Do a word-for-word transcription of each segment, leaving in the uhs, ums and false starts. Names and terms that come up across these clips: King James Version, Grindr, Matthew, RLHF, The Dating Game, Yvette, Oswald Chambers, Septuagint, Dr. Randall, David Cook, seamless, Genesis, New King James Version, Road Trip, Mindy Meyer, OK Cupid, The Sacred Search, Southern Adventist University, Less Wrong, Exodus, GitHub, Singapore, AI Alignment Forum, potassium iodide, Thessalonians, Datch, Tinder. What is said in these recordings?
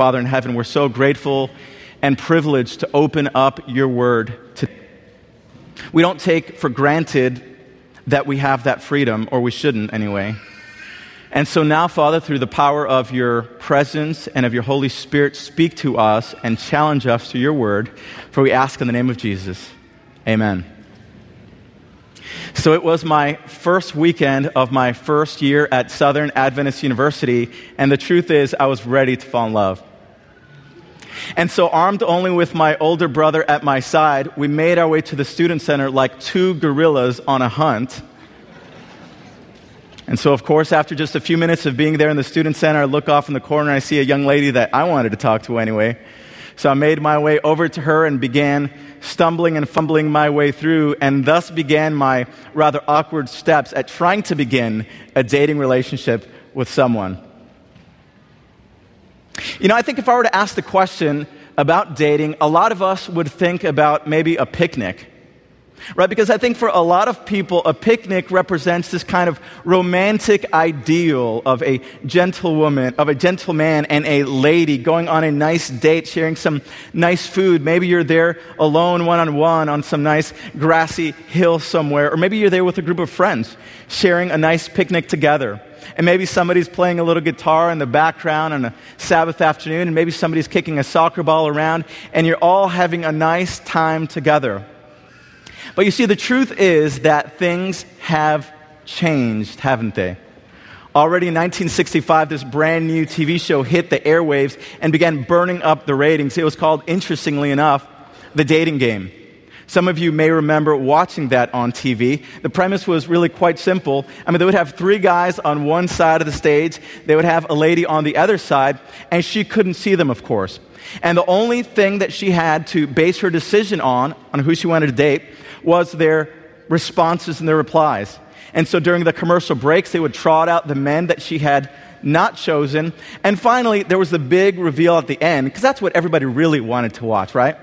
Father in heaven, we're so grateful and privileged to open up your word today. We don't take for granted that we have that freedom, or we shouldn't anyway. And so now, Father, through the power of your presence and of your Holy Spirit, speak to us and challenge us through your word, for we ask in the name of Jesus. Amen. So it was my first weekend of my first year at Southern Adventist University, and the truth is I was ready to fall in love. And so, armed only with my older brother at my side, we made our way to the student center like two gorillas on a hunt. And so, of course, after just a few minutes of being there in the student center, I look off in the corner and I see a young lady that I wanted to talk to anyway. So I made my way over to her and began stumbling and fumbling my way through, and thus began my rather awkward steps at trying to begin a dating relationship with someone. You know, I think if I were to ask the question about dating, a lot of us would think about maybe a picnic, right? Because I think for a lot of people, a picnic represents this kind of romantic ideal of a gentlewoman, of a gentleman and a lady going on a nice date, sharing some nice food. Maybe you're there alone, one-on-one, on some nice grassy hill somewhere, or maybe you're there with a group of friends, sharing a nice picnic together. And maybe somebody's playing a little guitar in the background on a Sabbath afternoon, and maybe somebody's kicking a soccer ball around, and you're all having a nice time together. But you see, the truth is that things have changed, haven't they? Already in nineteen sixty-five, this brand new T V show hit the airwaves and began burning up the ratings. It was called, interestingly enough, The Dating Game. Some of you may remember watching that on T V. The premise was really quite simple. I mean, they would have three guys on one side of the stage. They would have a lady on the other side, and she couldn't see them, of course. And the only thing that she had to base her decision on, on who she wanted to date, was their responses and their replies. And so during the commercial breaks, they would trot out the men that she had not chosen. And finally, there was the big reveal at the end, because that's what everybody really wanted to watch, right?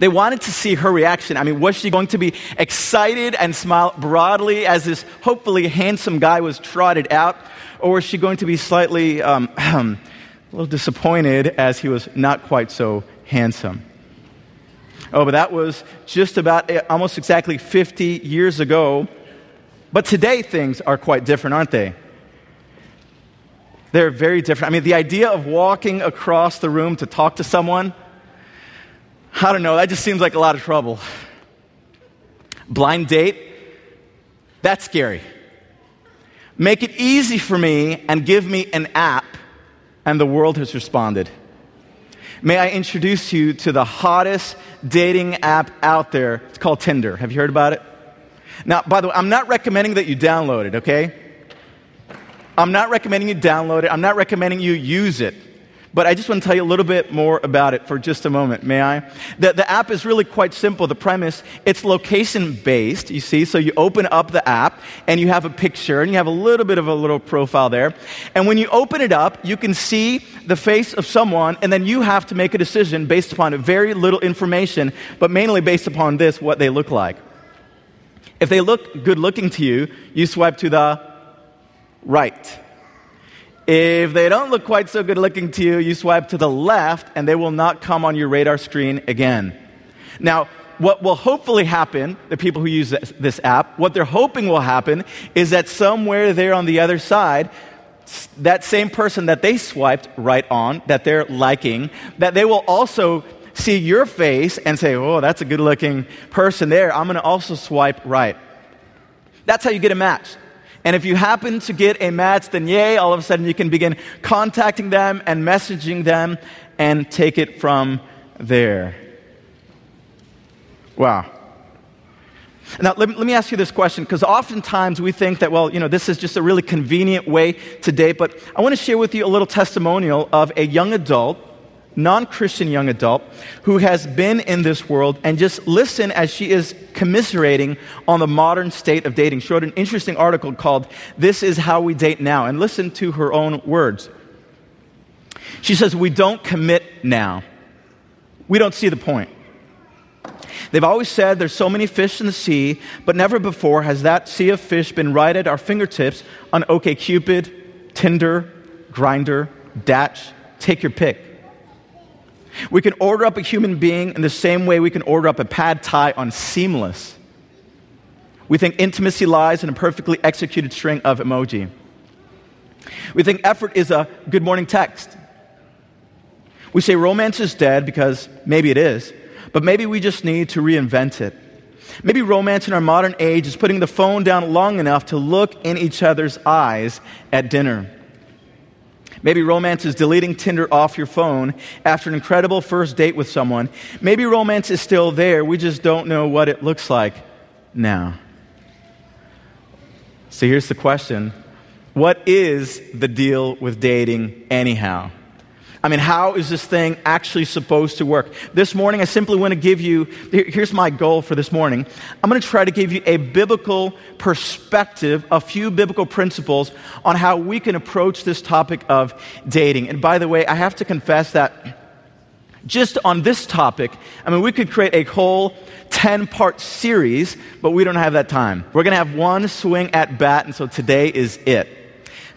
They wanted to see her reaction. I mean, was she going to be excited and smile broadly as this hopefully handsome guy was trotted out? Or was she going to be slightly, um, a little disappointed as he was not quite so handsome? Oh, but that was just about almost exactly fifty years ago. But today things are quite different, aren't they? They're very different. I mean, the idea of walking across the room to talk to someone, I don't know, that just seems like a lot of trouble. Blind date, that's scary. Make it easy for me and give me an app, and the world has responded. May I introduce you to the hottest dating app out there. It's called Tinder. Have you heard about it? Now, by the way, I'm not recommending that you download it, okay? I'm not recommending you download it. I'm not recommending you use it. But I just want to tell you a little bit more about it for just a moment, may I? The, the app is really quite simple, the premise. It's location-based, you see, so you open up the app, and you have a picture, and you have a little bit of a little profile there. And when you open it up, you can see the face of someone, and then you have to make a decision based upon very little information, but mainly based upon this, what they look like. If they look good-looking to you, you swipe to the right. If they don't look quite so good looking to you, you swipe to the left, and they will not come on your radar screen again. Now, what will hopefully happen, the people who use this, this app, what they're hoping will happen is that somewhere there on the other side, that same person that they swiped right on, that they're liking, that they will also see your face and say, oh, that's a good looking person there. I'm going to also swipe right. That's how you get a match. And if you happen to get a match, then yay, all of a sudden you can begin contacting them and messaging them and take it from there. Wow. Now, let me, let me ask you this question, because oftentimes we think that, well, you know, this is just a really convenient way to date, but I want to share with you a little testimonial of a young adult, non-Christian young adult, who has been in this world, and just listen as she is commiserating on the modern state of dating. She wrote an interesting article called This Is How We Date Now, and listen to her own words. She says, we don't commit now. We don't see the point. They've always said there's so many fish in the sea, but never before has that sea of fish been right at our fingertips on OK Cupid, Tinder, Grindr, Datch, Take your pick. We can order up a human being in the same way we can order up a pad thai on Seamless. We think intimacy lies in a perfectly executed string of emoji. We think effort is a good morning text. We say romance is dead because maybe it is, but maybe we just need to reinvent it. Maybe romance in our modern age is putting the phone down long enough to look in each other's eyes at dinner. Maybe romance is deleting Tinder off your phone after an incredible first date with someone. Maybe romance is still there, we just don't know what it looks like now. So here's the question. What is the deal with dating anyhow? I mean, how is this thing actually supposed to work? This morning, I simply want to give you, here's my goal for this morning. I'm going to try to give you a biblical perspective, a few biblical principles on how we can approach this topic of dating. And by the way, I have to confess that just on this topic, I mean, we could create a whole ten-part series, but we don't have that time. We're going to have one swing at bat, and so today is it.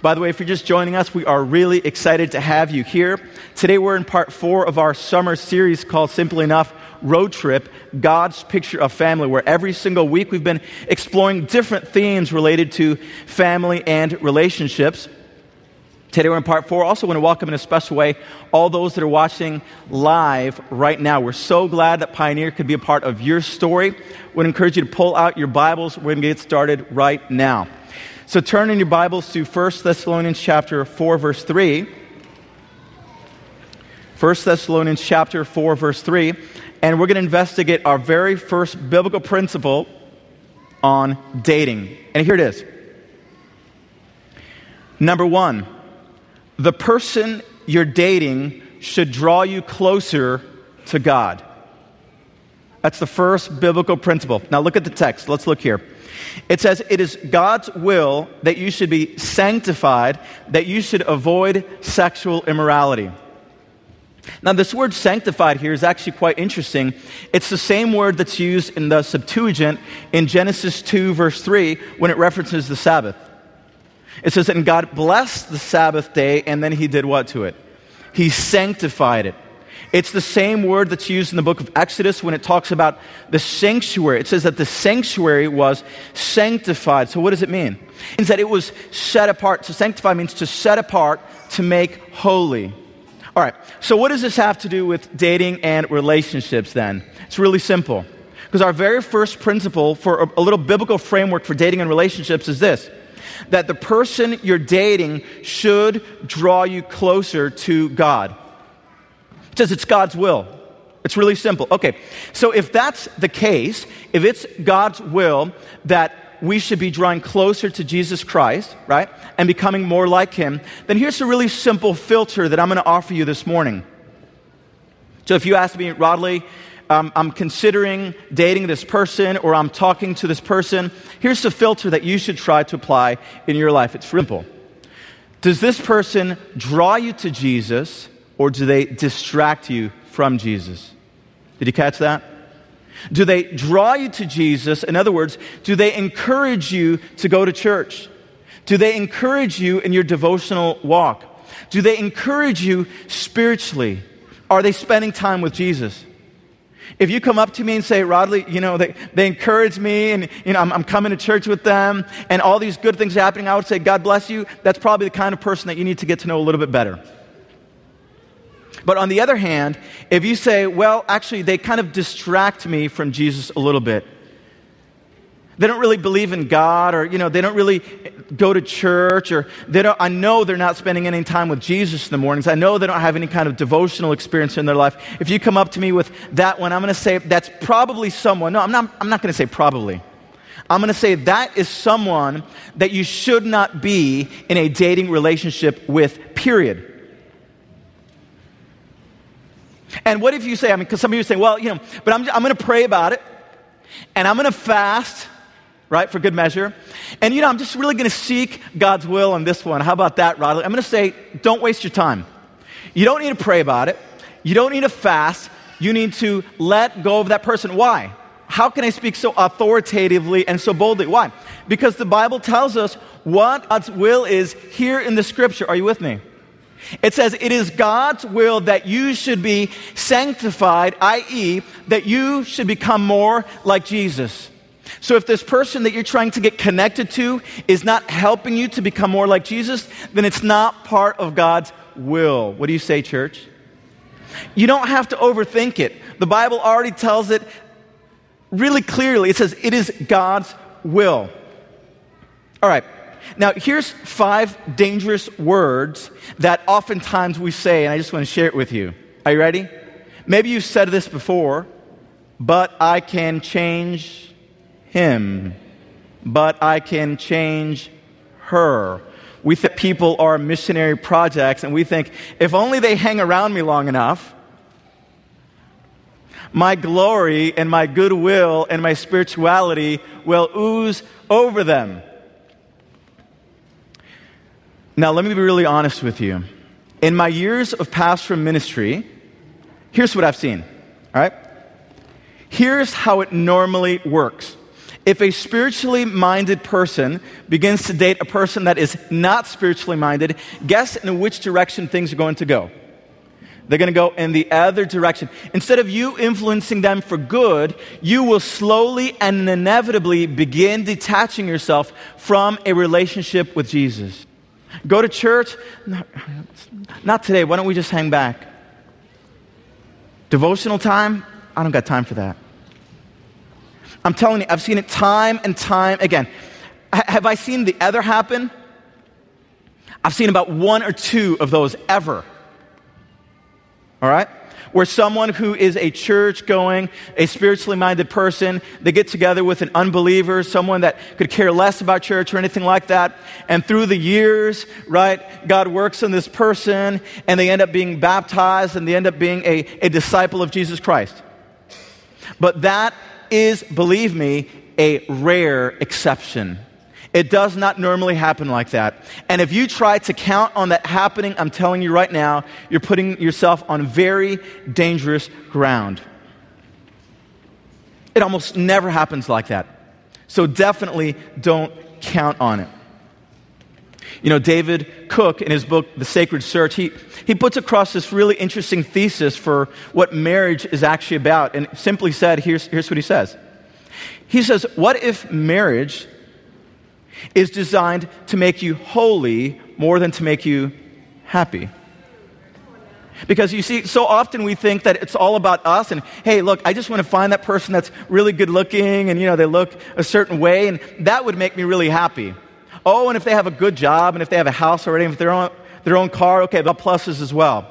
By the way, if you're just joining us, we are really excited to have you here. Today we're in part four of our summer series called, simply enough, Road Trip, God's Picture of Family, where every single week we've been exploring different themes related to family and relationships. Today we're in part four. Also want to welcome in a special way all those that are watching live right now. We're so glad that Pioneer could be a part of your story. We'd encourage you to pull out your Bibles. We're going to get started right now. So turn in your Bibles to First Thessalonians chapter four, verse three. First Thessalonians chapter four, verse three. And we're going to investigate our very first biblical principle on dating. And here it is. Number one, the person you're dating should draw you closer to God. That's the first biblical principle. Now look at the text. Let's look here. It says, it is God's will that you should be sanctified, that you should avoid sexual immorality. Now, this word sanctified here is actually quite interesting. It's the same word that's used in the Septuagint in Genesis two, verse three, when it references the Sabbath. It says, and God blessed the Sabbath day, and then he did what to it? He sanctified it. It's the same word that's used in the book of Exodus when it talks about the sanctuary. It says that the sanctuary was sanctified. So what does it mean? It means that it was set apart. So sanctify means to set apart, to make holy. All right, so what does this have to do with dating and relationships then? It's really simple. Because our very first principle for a little biblical framework for dating and relationships is this, that the person you're dating should draw you closer to God. It says it's God's will. It's really simple. Okay, so if that's the case, if it's God's will that we should be drawing closer to Jesus Christ, right, and becoming more like him, then here's a really simple filter that I'm going to offer you this morning. So if you ask me, Rodley, um, I'm considering dating this person or I'm talking to this person, here's the filter that you should try to apply in your life. It's simple. Does this person draw you to Jesus, or do they distract you from Jesus? Did you catch that? Do they draw you to Jesus? In other words, do they encourage you to go to church? Do they encourage you in your devotional walk? Do they encourage you spiritually? Are they spending time with Jesus? If you come up to me and say, Rodley, you know, they, they encourage me and, you know, I'm, I'm coming to church with them and all these good things are happening, I would say, God bless you. That's probably the kind of person that you need to get to know a little bit better. But on the other hand, if you say, well, actually, they kind of distract me from Jesus a little bit. They don't really believe in God, or, you know, they don't really go to church, or they don't, I know they're not spending any time with Jesus in the mornings. I know they don't have any kind of devotional experience in their life. If you come up to me with that one, I'm going to say that's probably someone. No, I'm not, I'm not going to say probably. I'm going to say that is someone that you should not be in a dating relationship with, period. And what if you say, I mean, because some of you say, well, you know, but I'm, I'm going to pray about it, and I'm going to fast, right, for good measure, and, you know, I'm just really going to seek God's will on this one. How about that, Rodley? I'm going to say, don't waste your time. You don't need to pray about it. You don't need to fast. You need to let go of that person. Why? How can I speak so authoritatively and so boldly? Why? Because the Bible tells us what God's will is here in the Scripture. Are you with me? It says, it is God's will that you should be sanctified, that is, that you should become more like Jesus. So if this person that you're trying to get connected to is not helping you to become more like Jesus, then it's not part of God's will. What do you say, church? You don't have to overthink it. The Bible already tells it really clearly. It says it is God's will. All right. Now, here's five dangerous words that oftentimes we say, and I just want to share it with you. Are you ready? Maybe you've said this before, but I can change him, but I can change her. We think people are missionary projects, and we think, if only they hang around me long enough, my glory and my goodwill and my spirituality will ooze over them. Now, let me be really honest with you. In my years of pastoral ministry, here's what I've seen, all right? Here's how it normally works. If a spiritually minded person begins to date a person that is not spiritually minded, guess in which direction things are going to go. They're going to go in the other direction. Instead of you influencing them for good, you will slowly and inevitably begin detaching yourself from a relationship with Jesus. Go to church? No, not today. Why don't we just hang back? Devotional time? I don't got time for that. I'm telling you, I've seen it time and time again. H- have I seen the other happen? I've seen about one or two of those ever. All right? Where someone who is a church-going, a spiritually-minded person, they get together with an unbeliever, someone that could care less about church or anything like that, and through the years, right, God works on this person, and they end up being baptized, and they end up being a, a disciple of Jesus Christ. But that is, believe me, a rare exception. It does not normally happen like that. And if you try to count on that happening, I'm telling you right now, you're putting yourself on very dangerous ground. It almost never happens like that. So definitely don't count on it. You know, David Cook, in his book, The Sacred Search, he, he puts across this really interesting thesis for what marriage is actually about. And simply said, here's, here's what he says. He says, what if marriage is designed to make you holy more than to make you happy? Because you see, so often we think that it's all about us and, hey, look, I just want to find that person that's really good looking and, you know, they look a certain way and that would make me really happy. Oh, and if they have a good job and if they have a house already and if their own, their own car, okay, the pluses as well.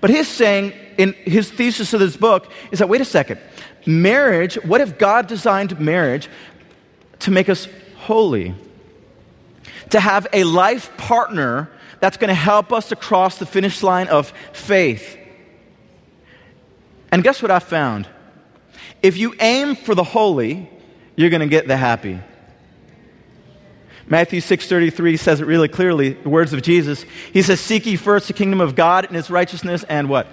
But he's saying in his thesis of this book is that, wait a second, marriage, what if God designed marriage to make us holy? To have a life partner that's going to help us to cross the finish line of faith. And guess what I found? If you aim for the holy, you're going to get the happy. Matthew six thirty-three says it really clearly, the words of Jesus. He says, seek ye first the kingdom of God and his righteousness and what?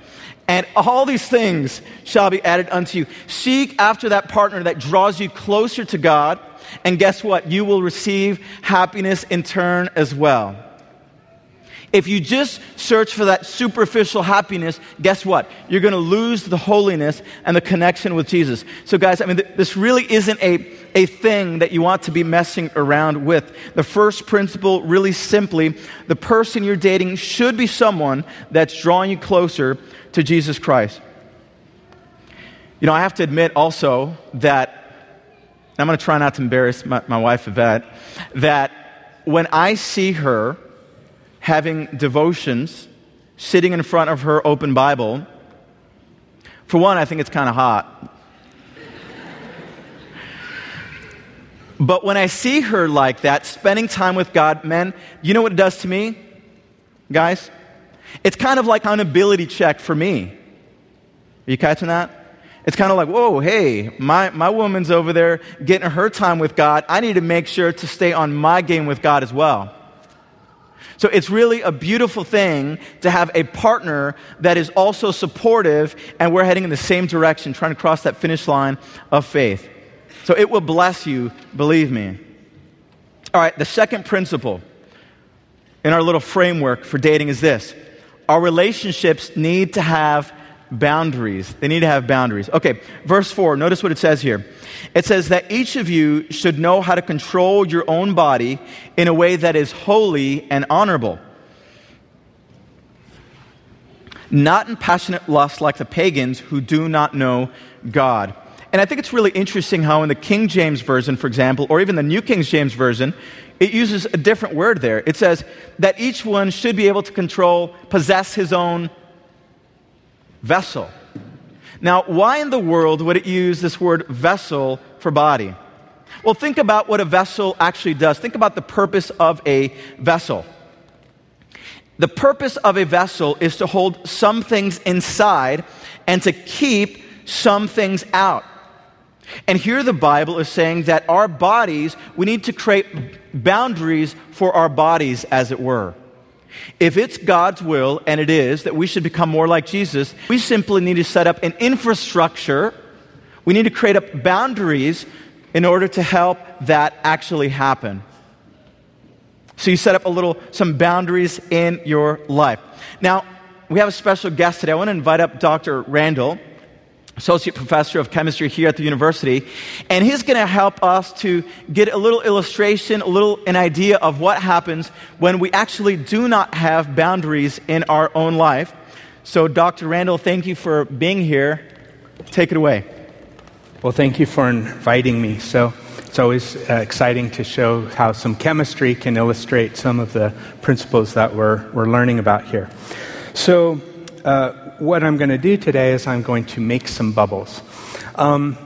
And all these things shall be added unto you. Seek after that partner that draws you closer to God. And guess what? You will receive happiness in turn as well. If you just search for that superficial happiness, guess what? You're going to lose the holiness and the connection with Jesus. So guys, I mean, th- this really isn't a, a thing that you want to be messing around with. The first principle, really simply, the person you're dating should be someone that's drawing you closer to Jesus Christ. You know, I have to admit also that, and I'm going to try not to embarrass my, my wife, Yvette, that when I see her having devotions, sitting in front of her open Bible, for one, I think it's kind of hot. But when I see her like that, spending time with God, man, you know what it does to me, guys? It's kind of like an ability check for me. Are you catching that? It's kind of like, whoa, hey, my, my woman's over there getting her time with God. I need to make sure to stay on my game with God as well. So it's really a beautiful thing to have a partner that is also supportive and we're heading in the same direction, trying to cross that finish line of faith. So it will bless you, believe me. All right, the second principle in our little framework for dating is this. our relationships need to have boundaries. They need to have boundaries. Okay, verse four, notice what it says here. It says that each of you should know how to control your own body in a way that is holy and honorable. Not in passionate lust like the pagans who do not know God. And I think it's really interesting how in the King James Version, for example, or even the New King James Version, it uses a different word there. It says that each one should be able to control, possess his own vessel. Now, why in the world would it use this word vessel for body? Well, think about what a vessel actually does. Think about the purpose of a vessel. The purpose of a vessel is to hold some things inside and to keep some things out. And here the Bible is saying that our bodies, we need to create boundaries for our bodies, as it were. If it's God's will, and it is, that we should become more like Jesus, we simply need to set up an infrastructure. We need to create up boundaries in order to help that actually happen. So you set up a little, some boundaries in your life. Now, we have a special guest today. I want to invite up Doctor Randall, Associate Professor of Chemistry here at the university, and he's going to help us to get a little illustration, a little an idea of what happens when we actually do not have boundaries in our own life. So, Doctor Randall, thank you for being here. Take it away. Well, thank you for inviting me. So, it's always uh, exciting to show how some chemistry can illustrate some of the principles that we're, we're learning about here. So uh, what I'm going to do today is I'm going to make some bubbles. Um,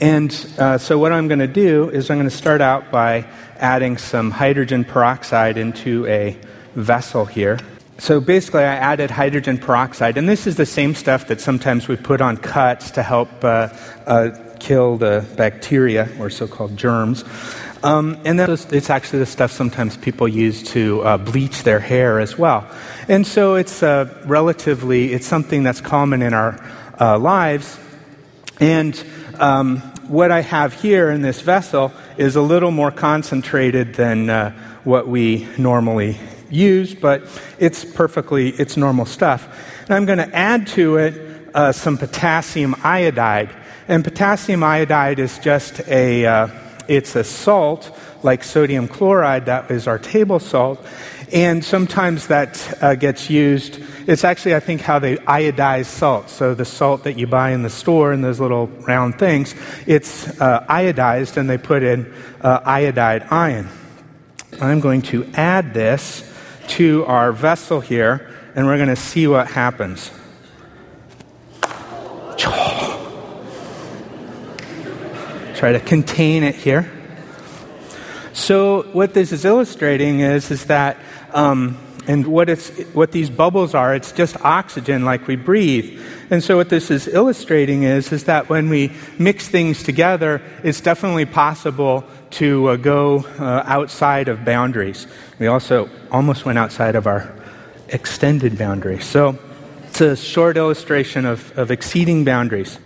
and uh, so what I'm going to do is I'm going to start out by adding some hydrogen peroxide into a vessel here. So basically I added hydrogen peroxide, and this is the same stuff that sometimes we put on cuts to help uh, uh kill the bacteria, or so-called germs. Um, and then it's actually the stuff sometimes people use to uh, bleach their hair as well. And so it's uh, relatively, it's something that's common in our uh, lives. And um, what I have here in this vessel is a little more concentrated than uh, what we normally use, but it's perfectly, it's normal stuff. And I'm going to add to it uh, some potassium iodide. And potassium iodide is just a, uh, it's a salt, like sodium chloride, that is our table salt. And sometimes that uh, gets used, it's actually, I think, how they iodize salt. So the salt that you buy in the store in those little round things, it's uh, iodized, and they put in uh, iodide ion. I'm going to add this to our vessel here, and we're going to see what happens. Try to contain it here. So what this is illustrating is, is that, um, and what it's, what these bubbles are, it's just oxygen like we breathe. And so what this is illustrating is, is that when we mix things together, it's definitely possible to uh, go uh, outside of boundaries. We also almost went outside of our extended boundaries. So it's a short illustration of, of exceeding boundaries.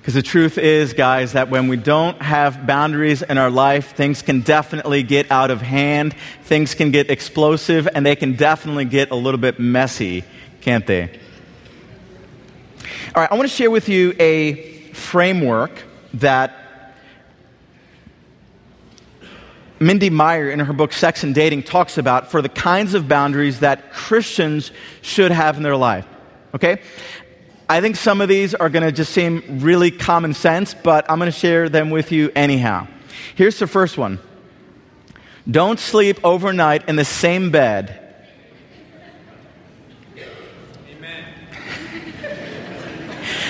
Because the truth is, guys, that when we don't have boundaries in our life, things can definitely get out of hand, things can get explosive, and they can definitely get a little bit messy, can't they? All right, I want to share with you a framework that Mindy Meyer, in her book Sex and Dating, talks about for the kinds of boundaries that Christians should have in their life, okay? I think some of these are going to just seem really common sense, but I'm going to share them with you anyhow. Here's the first one. Don't sleep overnight in the same bed. Amen.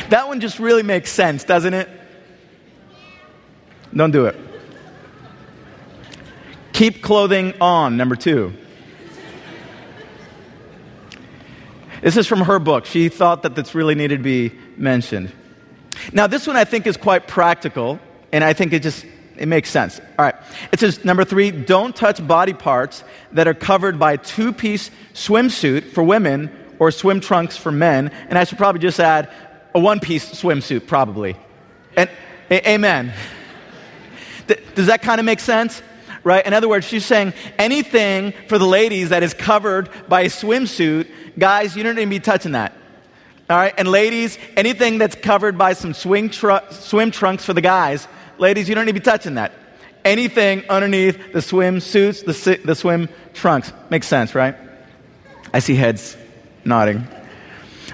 That one just really makes sense, doesn't it? Don't do it. Keep clothing on, number two. This is from her book. She thought that this really needed to be mentioned. Now, this one I think is quite practical, and I think it just, it makes sense. All right. It says, number three, don't touch body parts that are covered by two-piece swimsuit for women or swim trunks for men. And I should probably just add a one-piece swimsuit, probably. And a- amen. Th- does that kind of make sense? right? In other words, she's saying anything for the ladies that is covered by a swimsuit, guys, you don't need to be touching that. All right? And ladies, anything that's covered by some swing tru- swim trunks for the guys, ladies, you don't need to be touching that. Anything underneath the swimsuits, the, si- the swim trunks. Makes sense, right? I see heads nodding.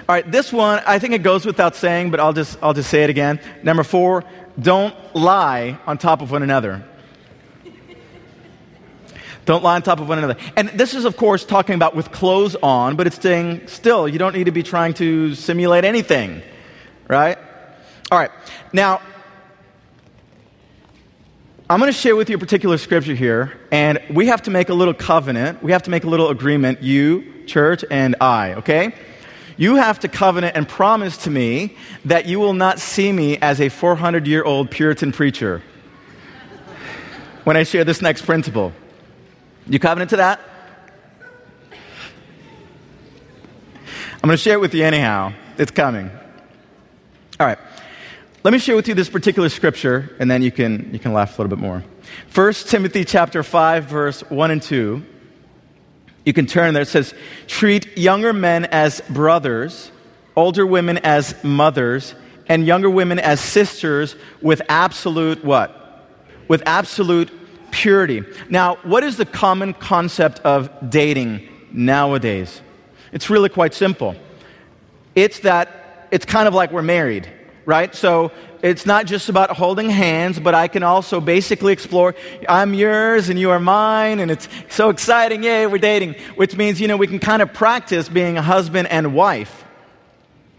All right, this one, I think it goes without saying, but I'll just I'll just say it again. Number four, don't lie on top of one another. Don't lie on top of one another. And this is, of course, talking about with clothes on, but it's saying still, you don't need to be trying to simulate anything, right? All right, now, I'm going to share with you a particular scripture here, and we have to make a little covenant. We have to make a little agreement, you, church, and I, okay? You have to covenant and promise to me that you will not see me as a four hundred year old Puritan preacher when I share this next principle. You covenant to that? I'm going to share it with you anyhow. It's coming. All right. Let me share with you this particular scripture, and then you can you can laugh a little bit more. First Timothy chapter five, verse one and two. You can turn there. It says, treat younger men as brothers, older women as mothers, and younger women as sisters with absolute what? With absolute purity. Now, what is the common concept of dating nowadays? It's really quite simple. It's that it's kind of like we're married, right? So it's not just about holding hands, but I can also basically explore, I'm yours and you are mine, and it's so exciting, yay, we're dating, which means, you know, we can kind of practice being a husband and wife,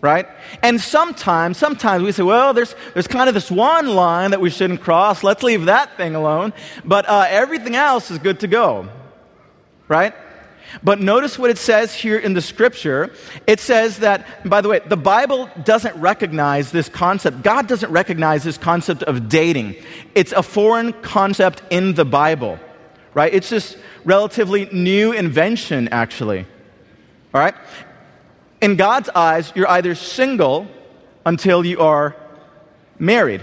right? And sometimes, sometimes we say, well, there's there's kind of this one line that we shouldn't cross, let's leave that thing alone, but uh, everything else is good to go, right? But notice what it says here in the scripture. It says that, by the way, the Bible doesn't recognize this concept. God doesn't recognize this concept of dating. It's a foreign concept in the Bible, right? It's this relatively new invention, actually, all right? In God's eyes, you're either single until you are married.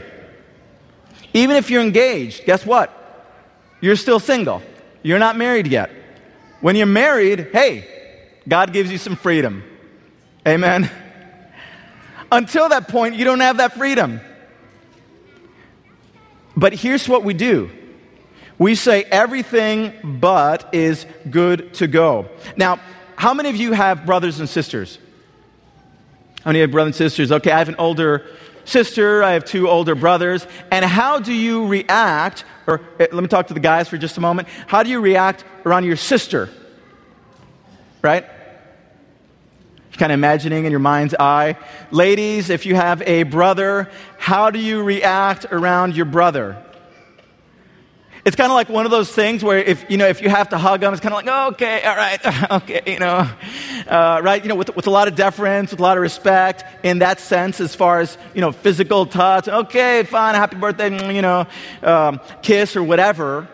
Even if you're engaged, guess what? You're still single. You're not married yet. When you're married, hey, God gives you some freedom. Amen? Until that point, you don't have that freedom. But here's what we do. We say everything but is good to go. Now, how many of you have brothers and sisters? How many have brothers and sisters? Okay, I have an older sister. I have two older brothers. And how do you react? Or let me talk to the guys for just a moment. How do you react around your sister? Right? You're kind of imagining in your mind's eye. Ladies, if you have a brother, how do you react around your brother? It's kind of like one of those things where if you know if you have to hug them, it's kind of like, oh, okay, all right, okay, you know, uh, right, you know, with with a lot of deference, with a lot of respect, in that sense, as far as you know, physical touch, okay, fine, happy birthday, you know, um, kiss or whatever.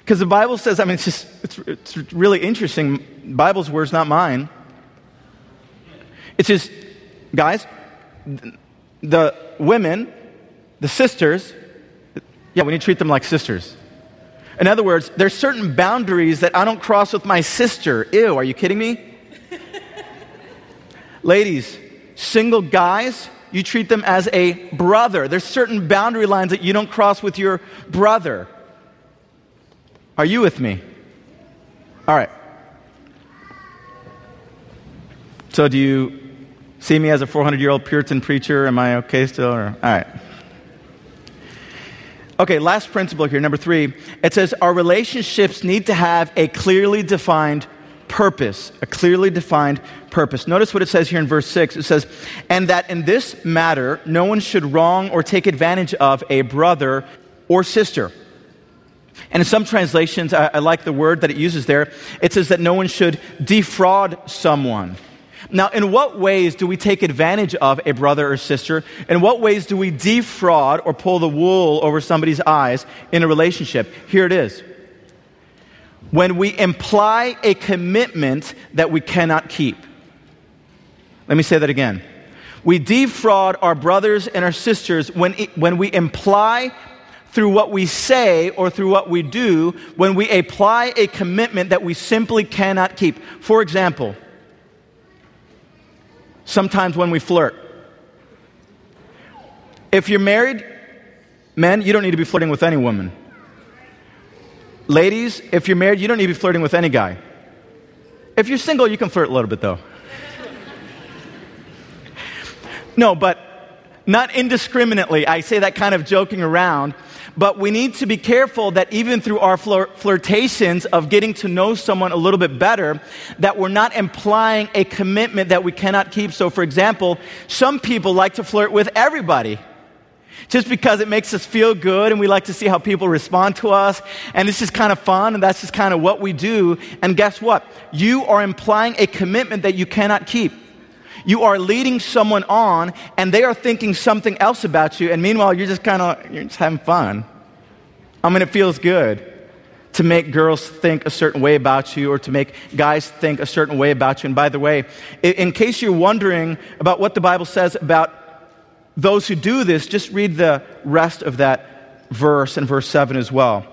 Because the Bible says, I mean, it's just it's it's really interesting. Bible's words, not mine. It's just, guys, the women, the sisters. Yeah, we need to treat them like sisters. In other words, there's certain boundaries that I don't cross with my sister. Ew, are you kidding me? Ladies, single guys, you treat them as a brother. There's certain boundary lines that you don't cross with your brother. Are you with me? All right. So do you see me as a four hundred year old Puritan preacher? Am I okay still? Or, all right. Okay, last principle here, number three. It says our relationships need to have a clearly defined purpose, a clearly defined purpose. Notice what it says here in verse six. It says, and that in this matter, no one should wrong or take advantage of a brother or sister. And in some translations, I, I like the word that it uses there. It says that no one should defraud someone. Now, in what ways do we take advantage of a brother or sister? In what ways do we defraud or pull the wool over somebody's eyes in a relationship? Here it is. When we imply a commitment that we cannot keep. Let me say that again. We defraud our brothers and our sisters when, when we imply through what we say or through what we do when we apply a commitment that we simply cannot keep. For example, sometimes when we flirt. If you're married, men, you don't need to be flirting with any woman. Ladies, if you're married, you don't need to be flirting with any guy. If you're single, you can flirt a little bit, though. No, but not indiscriminately. I say that kind of joking around. But we need to be careful that even through our flir- flirtations of getting to know someone a little bit better, that we're not implying a commitment that we cannot keep. So, for example, some people like to flirt with everybody just because it makes us feel good and we like to see how people respond to us. And this is kind of fun and that's just kind of what we do. And guess what? You are implying a commitment that you cannot keep. You are leading someone on, and they are thinking something else about you, and meanwhile, you're just kind of, you're just having fun. I mean, it feels good to make girls think a certain way about you or to make guys think a certain way about you. And by the way, in case you're wondering about what the Bible says about those who do this, just read the rest of that verse and verse seven as well.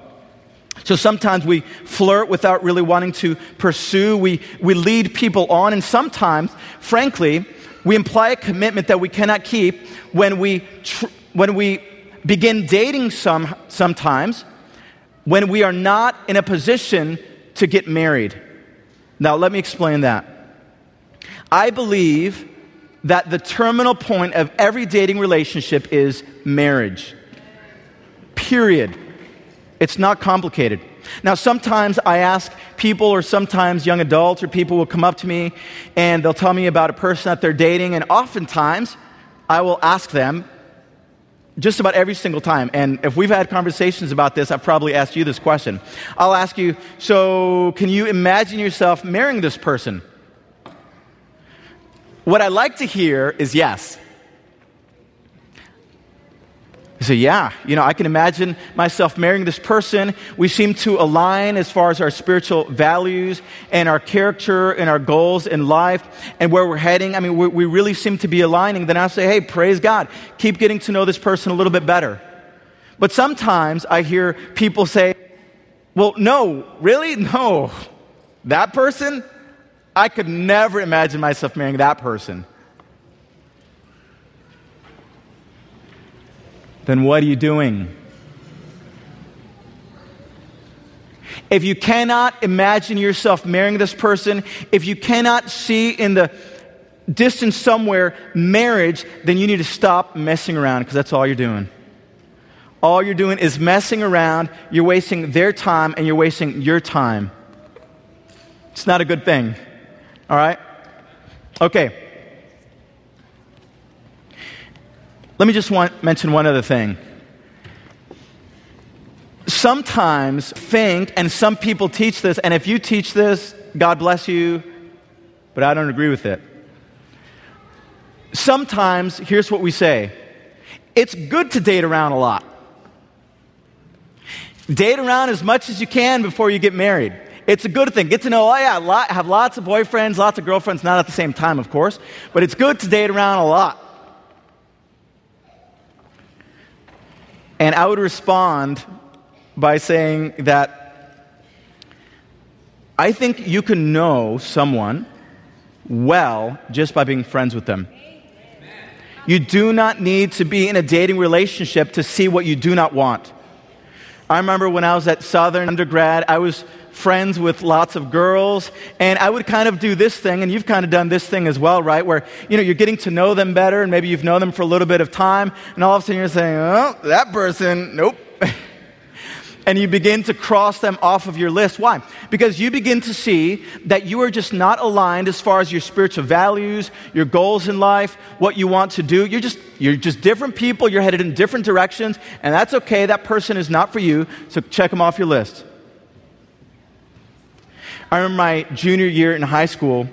So sometimes we flirt without really wanting to pursue. We, we lead people on. And sometimes, frankly, we imply a commitment that we cannot keep when we, tr- when we begin dating some, sometimes when we are not in a position to get married. Now, let me explain that. I believe that the terminal point of every dating relationship is marriage. Period. It's not complicated. Now, sometimes I ask people, or sometimes young adults or people will come up to me and they'll tell me about a person that they're dating, and oftentimes I will ask them just about every single time. And if we've had conversations about this, I've probably asked you this question. I'll ask you, so can you imagine yourself marrying this person? What I like to hear is yes. So yeah, you know, I can imagine myself marrying this person. We seem to align as far as our spiritual values and our character and our goals in life and where we're heading. I mean, we, we really seem to be aligning. Then I'll say, hey, praise God. Keep getting to know this person a little bit better. But sometimes I hear people say, well, no, really? No. That person? I could never imagine myself marrying that person. Then what are you doing? If you cannot imagine yourself marrying this person, if you cannot see in the distance somewhere marriage, then you need to stop messing around, because that's all you're doing. All you're doing is messing around. You're wasting their time and you're wasting your time. It's not a good thing. All right? Okay. Let me just want, mention one other thing. Sometimes think, and some people teach this, and if you teach this, God bless you, but I don't agree with it. Sometimes, here's what we say. It's good to date around a lot. Date around as much as you can before you get married. It's a good thing. Get to know, oh yeah, lot, have lots of boyfriends, lots of girlfriends, not at the same time, of course, but it's good to date around a lot. And I would respond by saying that I think you can know someone well just by being friends with them. You do not need to be in a dating relationship to see what you do not want. I remember when I was at Southern undergrad, I was friends with lots of girls, and I would kind of do this thing, and you've kind of done this thing as well, right? Where, you know, you're getting to know them better, and maybe you've known them for a little bit of time, and all of a sudden you're saying, oh, that person, nope. And you begin to cross them off of your list. Why? Because you begin to see that you are just not aligned as far as your spiritual values, your goals in life, what you want to do. You're just you're just different people. You're headed in different directions, and that's okay. That person is not for you, so check them off your list. I remember my junior year in high school.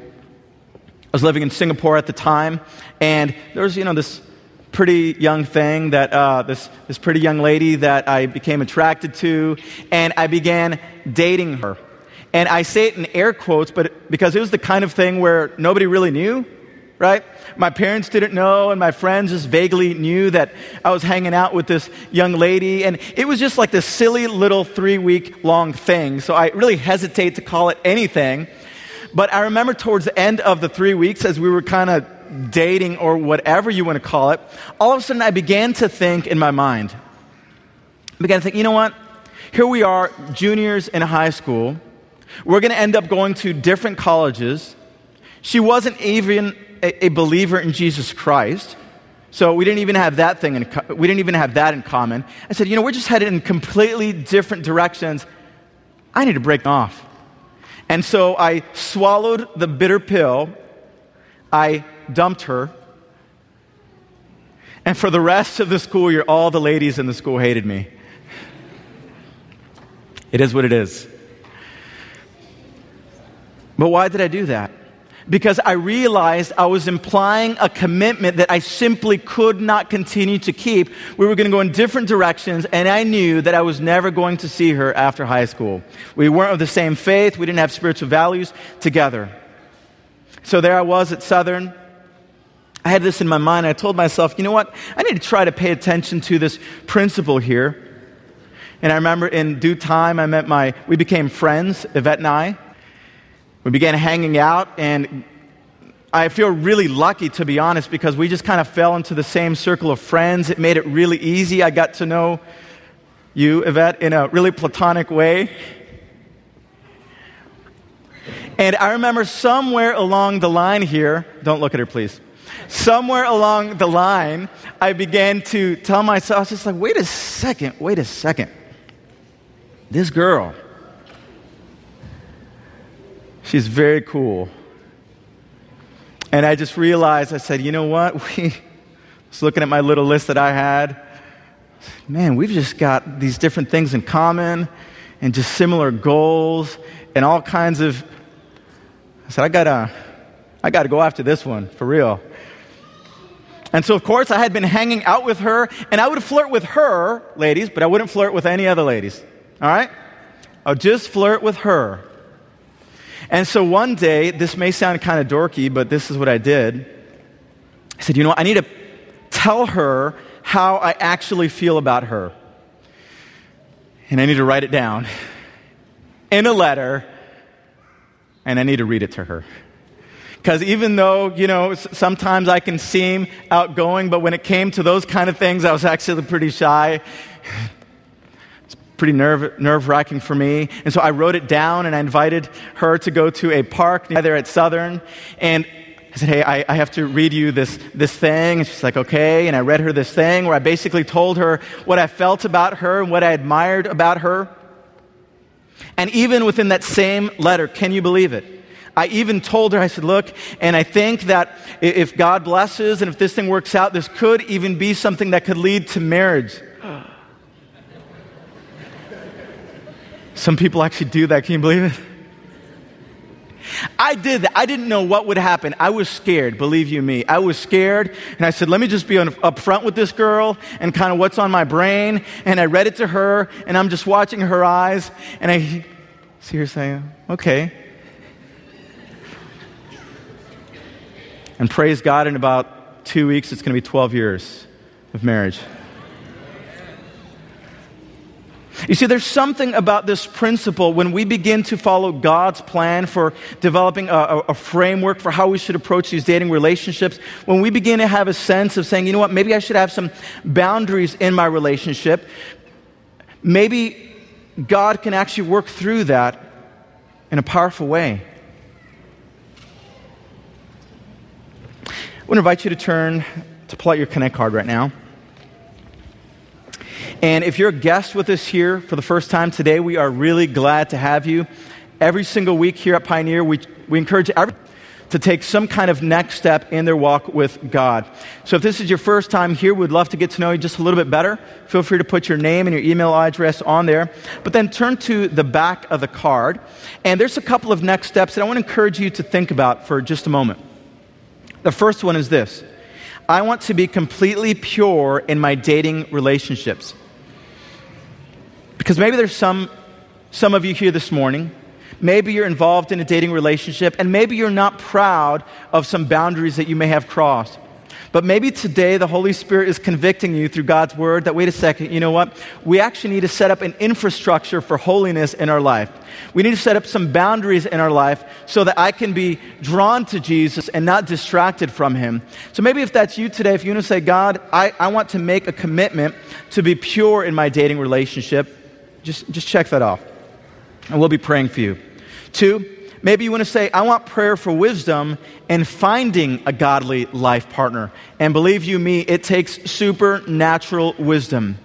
I was living in Singapore at the time, and there was, you know, this pretty young thing that uh, this this pretty young lady that I became attracted to, and I began dating her. And I say it in air quotes, but because it was the kind of thing where nobody really knew, right? My parents didn't know, and my friends just vaguely knew that I was hanging out with this young lady, and it was just like this silly little three-week-long thing, so I really hesitate to call it anything. But I remember towards the end of the three weeks, as we were kind of dating or whatever you want to call it, all of a sudden I began to think in my mind. I began to think, you know what? Here we are, juniors in high school. We're going to end up going to different colleges. She wasn't even a, a believer in Jesus Christ, so we didn't even have that thing. In co- we didn't even have that in common. I said, you know, we're just headed in completely different directions. I need to break off. And so I swallowed the bitter pill. I dumped her. And for the rest of the school year, all the ladies in the school hated me. It is what it is. But why did I do that? Because I realized I was implying a commitment that I simply could not continue to keep. We were going to go in different directions, and I knew that I was never going to see her after high school. We weren't of the same faith. We didn't have spiritual values together. So there I was at Southern. I had this in my mind. I told myself, you know what? I need to try to pay attention to this principle here. And I remember in due time, I met my, we became friends, Yvette and I. We began hanging out, and I feel really lucky, to be honest, because we just kind of fell into the same circle of friends. It made it really easy. I got to know you, Yvette, in a really platonic way. And I remember somewhere along the line here, don't look at her, please. Somewhere along the line, I began to tell myself, I was just like, wait a second, wait a second. This girl, she's very cool. And I just realized, I said, you know what? We, I was looking at my little list that I had. Man, we've just got these different things in common and just similar goals and all kinds of, I said, I gotta, I gotta go after this one, for real. And so, of course, I had been hanging out with her, and I would flirt with her, ladies, but I wouldn't flirt with any other ladies, all right? I would just flirt with her. And so one day, this may sound kind of dorky, but this is what I did. I said, you know what? I need to tell her how I actually feel about her. And I need to write it down in a letter, and I need to read it to her. Because even though, you know, sometimes I can seem outgoing, but when it came to those kind of things, I was actually pretty shy. Pretty nerve, nerve-wracking for me. And so I wrote it down, and I invited her to go to a park near there at Southern. And I said, hey, I, I have to read you this, this thing. And she's like, okay. And I read her this thing where I basically told her what I felt about her and what I admired about her. And even within that same letter, can you believe it? I even told her, I said, look, and I think that if God blesses and if this thing works out, this could even be something that could lead to marriage. Some people actually do that. Can you believe it? I did that. I didn't know what would happen. I was scared, believe you me. I was scared, and I said, let me just be up front with this girl and kind of what's on my brain. And I read it to her, and I'm just watching her eyes, and I see her saying, okay. And praise God, in about two weeks, it's going to be twelve years of marriage. You see, there's something about this principle when we begin to follow God's plan for developing a, a, a framework for how we should approach these dating relationships, when we begin to have a sense of saying, you know what, maybe I should have some boundaries in my relationship. Maybe God can actually work through that in a powerful way. I want to invite you to turn, to pull out your Connect card right now. And if you're a guest with us here for the first time today, we are really glad to have you. Every single week here at Pioneer, we, we encourage everyone to take some kind of next step in their walk with God. So if this is your first time here, we'd love to get to know you just a little bit better. Feel free to put your name and your email address on there. But then turn to the back of the card. And there's a couple of next steps that I want to encourage you to think about for just a moment. The first one is this. I want to be completely pure in my dating relationships. Because maybe there's some, some of you here this morning, Maybe you're involved in a dating relationship, and maybe you're not proud of some boundaries that you may have crossed. But maybe today the Holy Spirit is convicting you through God's word that, wait a second, you know what? We actually need to set up an infrastructure for holiness in our life. We need to set up some boundaries in our life so that I can be drawn to Jesus and not distracted from him. So maybe if that's you today, if you want to say, God, I, I want to make a commitment to be pure in my dating relationship, just, just check that off. And we'll be praying for you. Two, maybe you want to say, I want prayer for wisdom and finding a godly life partner. And believe you me, it takes supernatural wisdom.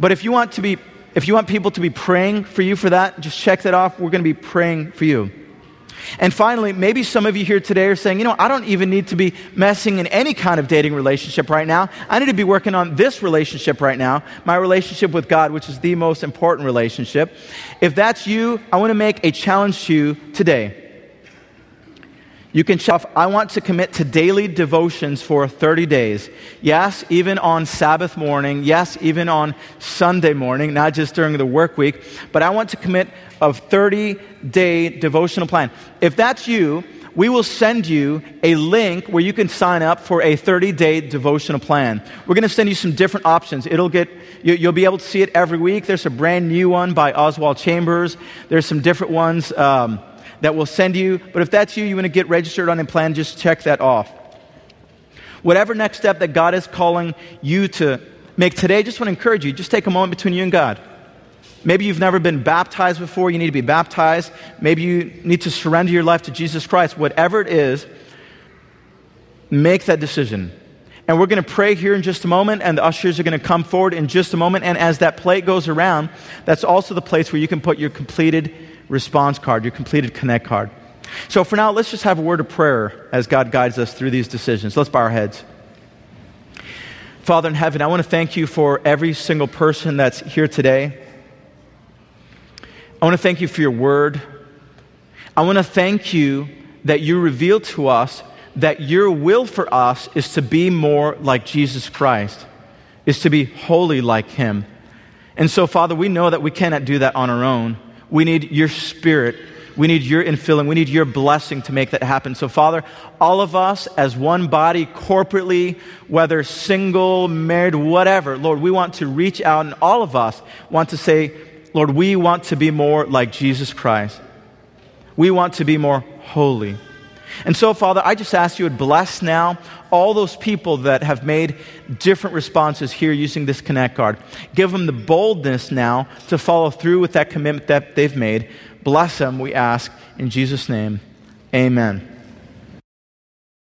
But if you want to be, if you want people to be praying for you for that, just check that off. We're going to be praying for you. And finally, maybe some of you here today are saying, you know, I don't even need to be messing in any kind of dating relationship right now. I need to be working on this relationship right now, my relationship with God, which is the most important relationship. If that's you, I want to make a challenge to you today. You can check off, I want to commit to daily devotions for thirty days. Yes, even on Sabbath morning. Yes, even on Sunday morning, not just during the work week. But I want to commit a thirty-day devotional plan. If that's you, we will send you a link where you can sign up for a thirty-day devotional plan. We're going to send you some different options. It'll get, you, you'll be able to see it every week. There's a brand new one by Oswald Chambers. There's some different ones Um, that will send you, but if that's you, you want to get registered on a plan, just check that off. Whatever next step that God is calling you to make today, I just want to encourage you, just take a moment between you and God. Maybe you've never been baptized before, you need to be baptized. Maybe you need to surrender your life to Jesus Christ. Whatever it is, make that decision. And we're going to pray here in just a moment, and the ushers are going to come forward in just a moment, and as that plate goes around, that's also the place where you can put your completed response card, your completed connect card. So for now, let's just have a word of prayer as God guides us through these decisions. Let's bow our heads. Father in heaven, I want to thank you for every single person that's here today. I want to thank you for your word. I want to thank you that you reveal to us that your will for us is to be more like Jesus Christ, is to be holy like him. And so, Father, we know that we cannot do that on our own. We need your spirit. We need your infilling. We need your blessing to make that happen. So, Father, all of us as one body, corporately, whether single, married, whatever, Lord, we want to reach out, and all of us want to say, Lord, we want to be more like Jesus Christ. We want to be more holy. And so, Father, I just ask you would bless now all those people that have made different responses here using this Connect card. Give them the boldness now to follow through with that commitment that they've made. Bless them, we ask, in Jesus' name. Amen.